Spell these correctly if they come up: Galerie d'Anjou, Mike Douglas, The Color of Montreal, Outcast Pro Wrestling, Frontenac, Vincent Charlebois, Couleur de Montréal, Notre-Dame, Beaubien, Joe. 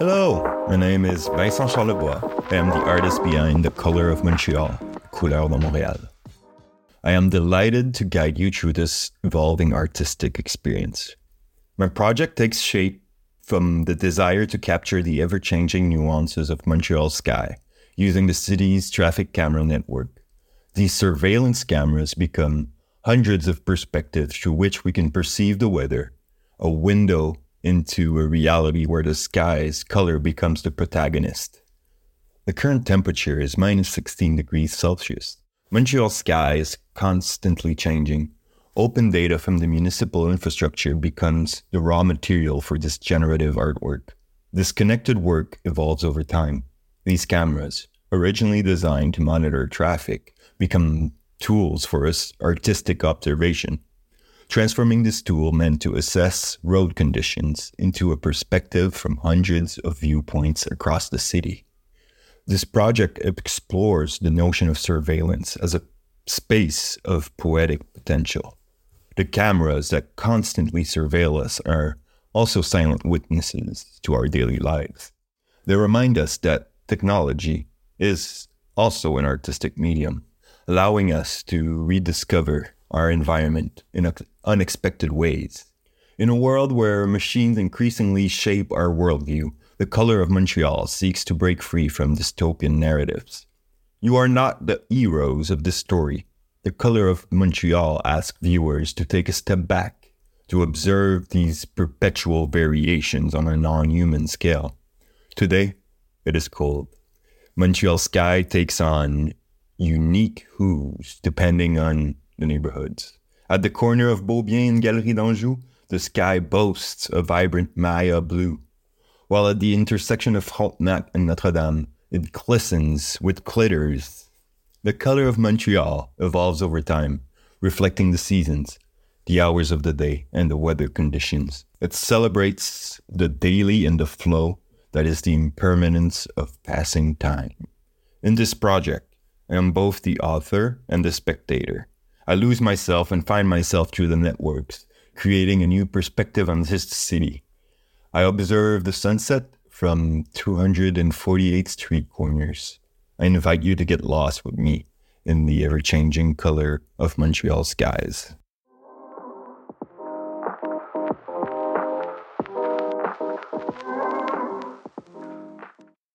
Hello, my name is Vincent Charlebois. I am the artist behind The Color of Montreal, Couleur de Montréal. I am delighted to guide you through this evolving artistic experience. My project takes shape from the desire to capture the ever-changing nuances of Montreal's sky, using the city's traffic camera network. These surveillance cameras become hundreds of perspectives through which we can perceive the weather, a window into a reality where the sky's color becomes the protagonist. The current temperature is minus 16 degrees Celsius. Montreal's sky is constantly changing. Open data from the municipal infrastructure becomes the raw material for this generative artwork. This connected work evolves over time. These cameras, originally designed to monitor traffic, become tools for artistic observation. Transforming this tool meant to assess road conditions into a perspective from hundreds of viewpoints across the city. This project explores the notion of surveillance as a space of poetic potential. The cameras that constantly surveil us are also silent witnesses to our daily lives. They remind us that technology is also an artistic medium, allowing us to rediscover our environment in unexpected ways. In a world where machines increasingly shape our worldview, the Color of Montreal seeks to break free from dystopian narratives. You are not the heroes of this story. The Color of Montreal asks viewers to take a step back, to observe these perpetual variations on a non-human scale. Today, it is cold. Montreal's sky takes on unique hues depending on the neighborhoods. At the corner of Beaubien and Galerie d'Anjou, the sky boasts a vibrant Maya blue, while at the intersection of Frontenac and Notre-Dame, it glistens with glitters. The Color of Montreal evolves over time, reflecting the seasons, the hours of the day, and the weather conditions. It celebrates the daily and the flow that is the impermanence of passing time. In this project, I am both the author and the spectator. I lose myself and find myself through the networks, creating a new perspective on this city. I observe the sunset from 248 street corners. I invite you to get lost with me in the ever-changing color of Montreal skies.